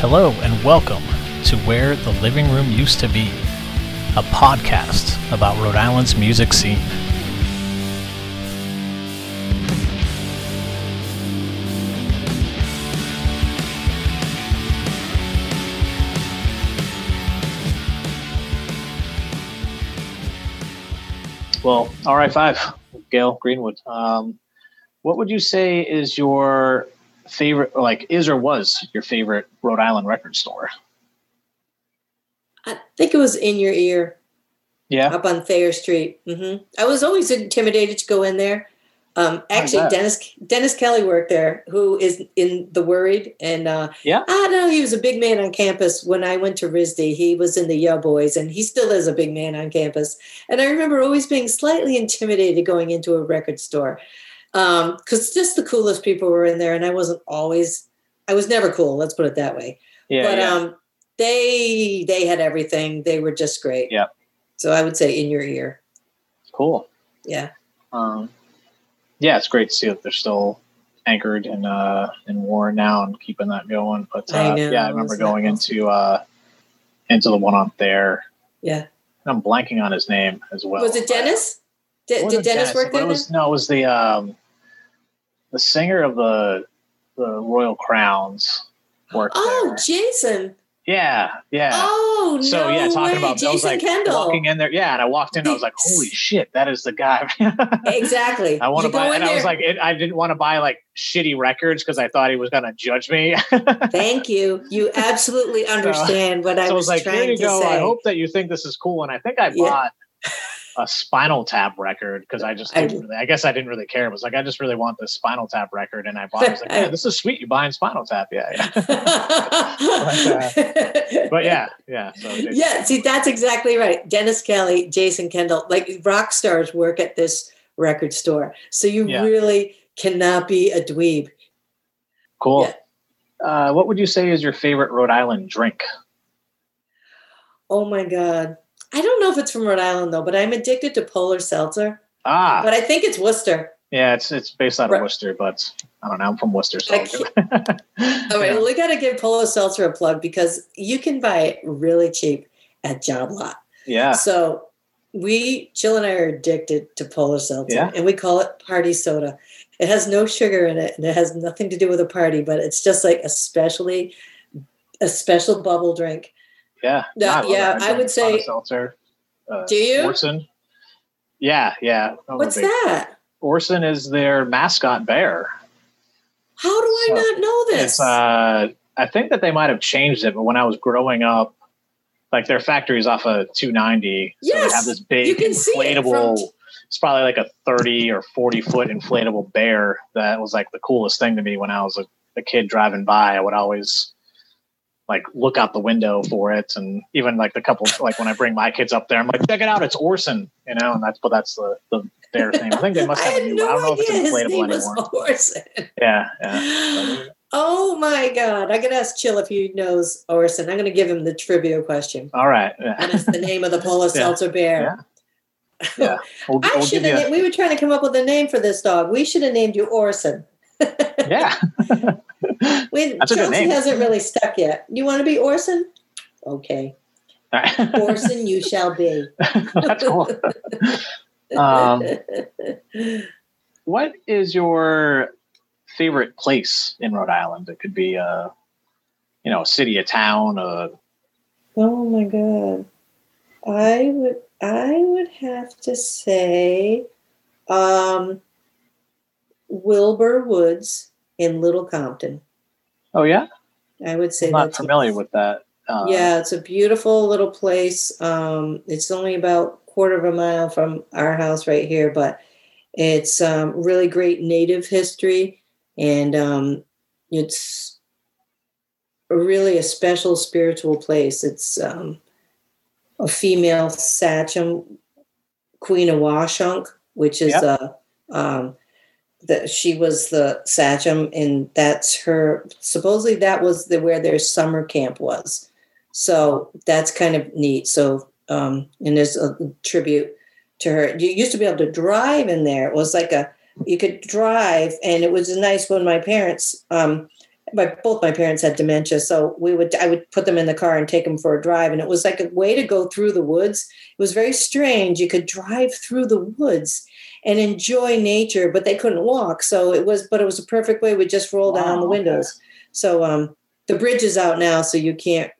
Hello and welcome to Where the Living Room Used to Be, a podcast about Rhode Island's music scene. Well, RI5, Gail Greenwood. What would you say is your favorite, was your favorite Rhode Island record store? I think it was In Your Ear. Yeah. Up on Thayer Street. Mm-hmm. I was always intimidated to go in there. Actually, Dennis Kelly worked there, who is in The Worried. And I know he was a big man on campus when I went to RISD. He was in the Yo Boys, and he still is a big man on campus. And I remember always being slightly intimidated going into a record store because just the coolest people were in there. And I was never cool. Let's put it that way. Yeah, but yeah. They had everything. They were just great. Yeah. So I would say In Your Ear. Cool. Yeah. Yeah, it's great to see that they're still anchored in Warren now and keeping that going. But I remember going into the one on there. Yeah, I'm blanking on his name as well. Was it Dennis? Did Dennis work there? No, it was the singer of the Royal Crowns worked there. Oh, Jason. Yeah. Oh, so, talking about Jason Kendall. Walking in there. Yeah, and I walked in, I was like, holy shit, that is the guy. Exactly. I want to buy, and there. I was like, I didn't want to buy like shitty records because I thought he was going to judge me. Thank you. You absolutely understand what I was like, trying to say. I hope that you think this is cool. And I think I bought a Spinal Tap record because I didn't really care. It was like, I just really want this Spinal Tap record. And I was like, yeah, this is sweet. You buying Spinal Tap. Yeah. But yeah. So yeah. See, that's exactly right. Dennis Kelly, Jason Kendall, like rock stars work at this record store. So you really cannot be a dweeb. Cool. Yeah. What would you say is your favorite Rhode Island drink? Oh my God. I don't know if it's from Rhode Island though, but I'm addicted to Polar Seltzer. Ah. But I think it's Worcester. Yeah, it's based out of Worcester, but I don't know. I'm from Worcester. So all right, well, we got to give Polar Seltzer a plug because you can buy it really cheap at Job Lot. Yeah. So Jill and I are addicted to Polar Seltzer, and we call it party soda. It has no sugar in it, and it has nothing to do with a party, but it's just like a special bubble drink. Yeah. I would say Seltzer. Do you? Orson. Yeah. What's that? Orson is their mascot bear. How do I not know this? It's, I think that they might have changed it, but when I was growing up, like their factory's off of 290. Yes. So they have this big inflatable. It's probably like a 30 or 40 foot inflatable bear that was like the coolest thing to me when I was a kid driving by. I would always look out the window for it. And even when I bring my kids up there, I'm like, check it out, it's Orson, and that's the bear's name. I think they must have new. I don't know if it's inflatable anymore. Orson. Yeah. Oh my God. I could ask Chill if he knows Orson. I'm going to give him the trivia question. All right. Yeah. And it's the name of the Polar Seltzer bear. Yeah. We'll should have we were trying to come up with a name for this dog. We should have named you Orson. Yeah. That's Chelsea a good name. Hasn't really stuck yet. You want to be Orson? Okay. All right. Orson, you shall be. That's cool. What is your favorite place in Rhode Island? It could be a city, a town. Oh my God. I would have to say Wilbur Woods in Little Compton. Oh yeah, I would say I'm not familiar with that. It's a beautiful little place. It's only about a quarter of a mile from our house right here, but it's really great native history, and it's really a special spiritual place. It's a female sachem, Queen of Washunk, which is she was the sachem, and that's her. Supposedly, that was where their summer camp was. So that's kind of neat. So, and there's a tribute to her. You used to be able to drive in there. It was you could drive, and it was nice when my parents both my parents had dementia, so I would put them in the car and take them for a drive. And it was like a way to go through the woods. It was very strange. You could drive through the woods and enjoy nature, but they couldn't walk. So it was a perfect way. We just roll down the windows. So the bridge is out now, so you can't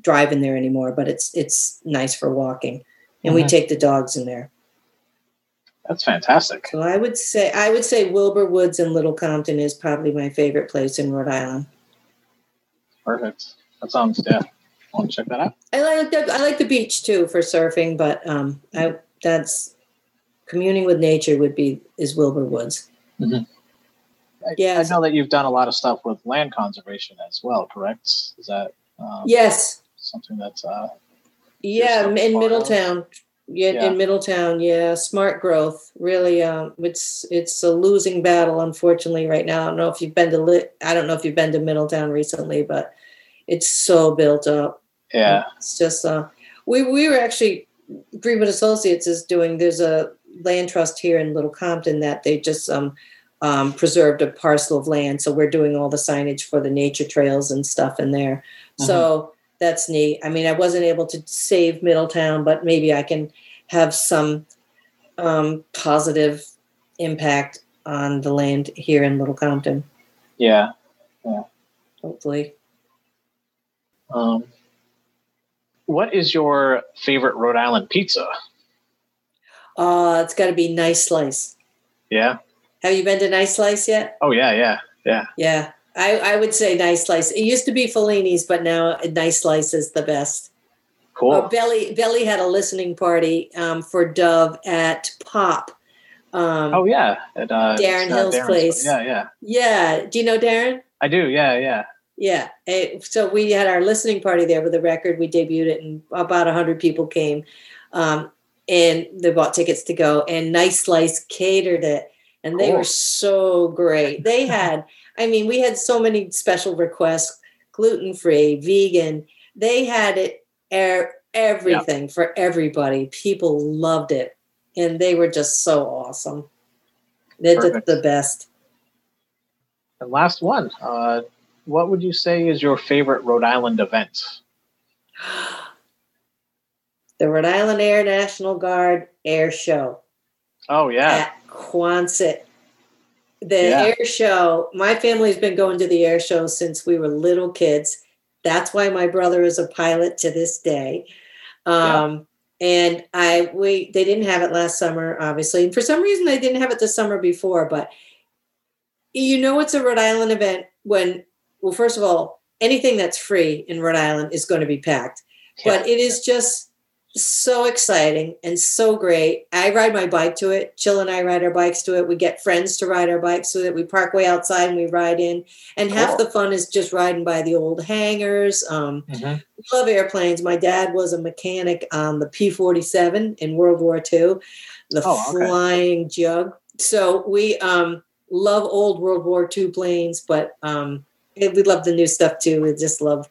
drive in there anymore, but it's nice for walking. And we take the dogs in there. That's fantastic. So I would say Wilbur Woods and Little Compton is probably my favorite place in Rhode Island. Perfect. That sounds, yeah. Want to check that out? I like the beach too for surfing, but communing with nature is Wilbur Woods. Mm-hmm. I know that you've done a lot of stuff with land conservation as well, correct? Is that yes something that's in Middletown? In Middletown, smart growth. Really, it's a losing battle, unfortunately, right now. I don't know if you've been to Middletown recently, but it's so built up. Yeah, it's just we were actually Greenwood Associates is doing. There's a land trust here in Little Compton that they just preserved a parcel of land, so we're doing all the signage for the nature trails and stuff in there. Mm-hmm. So that's neat. I mean, I wasn't able to save Middletown, but maybe I can have some positive impact on the land here in Little Compton. Yeah. Hopefully. What is your favorite Rhode Island pizza? It's got to be Nice Slice. Yeah. Have you been to Nice Slice yet? Oh, yeah. Yeah. I would say Nice Slice. It used to be Fellini's, but now Nice Slice is the best. Cool. Belly had a listening party for Dove at Pop. At Darren Hill's place. Yeah. Do you know Darren? I do. Yeah. Yeah. So we had our listening party there with the record. We debuted it, and about 100 people came, and they bought tickets to go. And Nice Slice catered it, and they were so great. They had. I mean, we had so many special requests, gluten-free, vegan. They had it, everything for everybody. People loved it. And they were just so awesome. They're just the best. And last one. What would you say is your favorite Rhode Island event? The Rhode Island Air National Guard Air Show. Oh, yeah. At Quonset. Air show, my family's been going to the air show since we were little kids. That's why my brother is a pilot to this day. And they didn't have it last summer, obviously. And for some reason, they didn't have it the summer before. But you know it's a Rhode Island event when, well, first of all, anything that's free in Rhode Island is going to be packed. Yeah. But it is just so exciting and so great. I ride my bike to it. Jill and I ride our bikes to it. We get friends to ride our bikes so that we park way outside and we ride in. And half the fun is just riding by the old hangars. Love airplanes. My dad was a mechanic on the P-47 in World War II, flying jug. So we love old World War II planes, but we love the new stuff too. We just love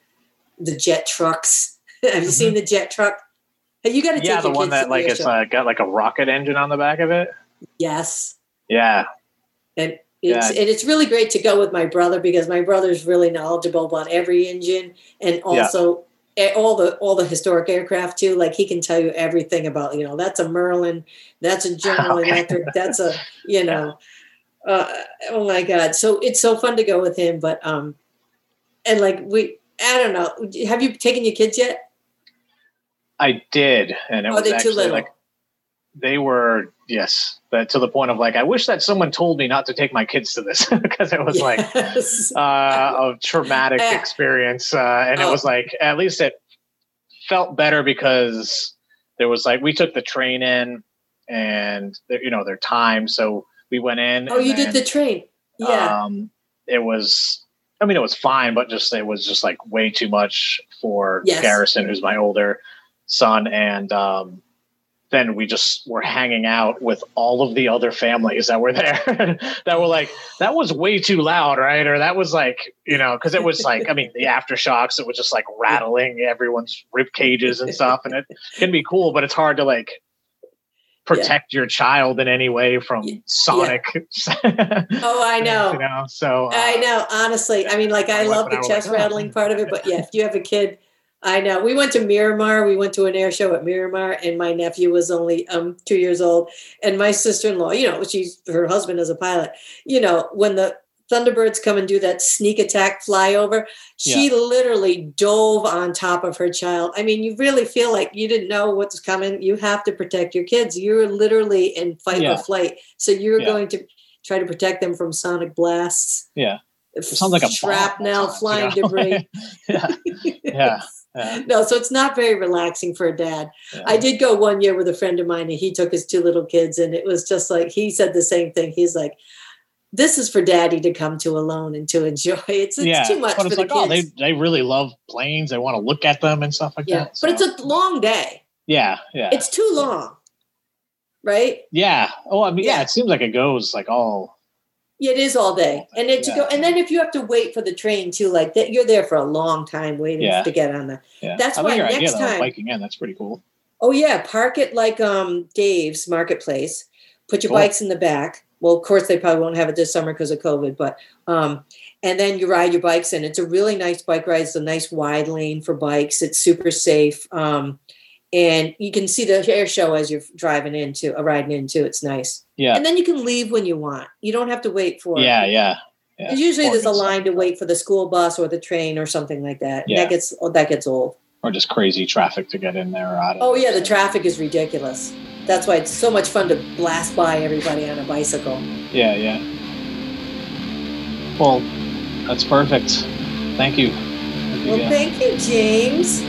the jet trucks. Have you seen the jet truck? You got to take the one that like it's got like a rocket engine on the back of it. Yes. Yeah. And it's really great to go with my brother because my brother's really knowledgeable about every engine and also all the historic aircraft too. Like he can tell you everything about that's a Merlin, that's a General Electric, that's a oh my God! So it's so fun to go with him, but I don't know. Have you taken your kids yet? I did, and it was actually like they were to the point of like I wish that someone told me not to take my kids to this because it was a traumatic experience, and it was like at least it felt better because there was like we took the train in and their time, so we went in. Oh, you did the train? Yeah. It was. I mean, it was fine, but it was like way too much for Garrison, who's my older son, and then we just were hanging out with all of the other families that were there that were like, that was way too loud, right? Or that was like, because it was like, I mean, the aftershocks, it was just like rattling everyone's rib cages and stuff, and it can be cool, but it's hard to like protect your child in any way from sonic. Yeah. Oh, I know. You know? So I know, honestly. I mean, like, I love the chest rattling part of it, but if you have a kid, I know. We went to Miramar. We went to an air show at Miramar, and my nephew was only 2 years old. And my sister-in-law, her husband is a pilot. When the Thunderbirds come and do that sneak attack flyover, she literally dove on top of her child. I mean, you really feel like you didn't know what's coming. You have to protect your kids. You're literally in fight or flight. So you're going to try to protect them from sonic blasts. Yeah. It sounds like a shrapnel, flying debris. Yeah. No, so it's not very relaxing for a dad. Yeah. I did go one year with a friend of mine, and he took his two little kids, and it was just like, he said the same thing. He's like, this is for daddy to come to alone and to enjoy. It's too much, but it's for the kids. They really love planes. They want to look at them and stuff like that. So. But it's a long day. Yeah. Yeah. It's too long. Right. Yeah. Oh, I mean, it seems like it goes like all. It is all day. And then to go, and then if you have to wait for the train too, like that, you're there for a long time waiting to get on the. Yeah. That's why next time biking in, that's pretty cool. Oh yeah, park it like Dave's Marketplace. Put your bikes in the back. Well, of course they probably won't have it this summer because of COVID, but and then you ride your bikes in. It's a really nice bike ride. It's a nice wide lane for bikes. It's super safe. And you can see the air show as you're riding into. It's nice. Yeah. And then you can leave when you want. You don't have to wait for it. Yeah. Usually there's a line to wait for the school bus or the train or something like that. Yeah. That gets old. Or just crazy traffic to get in there or out of it. The traffic is ridiculous. That's why it's so much fun to blast by everybody on a bicycle. Yeah, yeah. Well, that's perfect. Thank you. Thank you, James.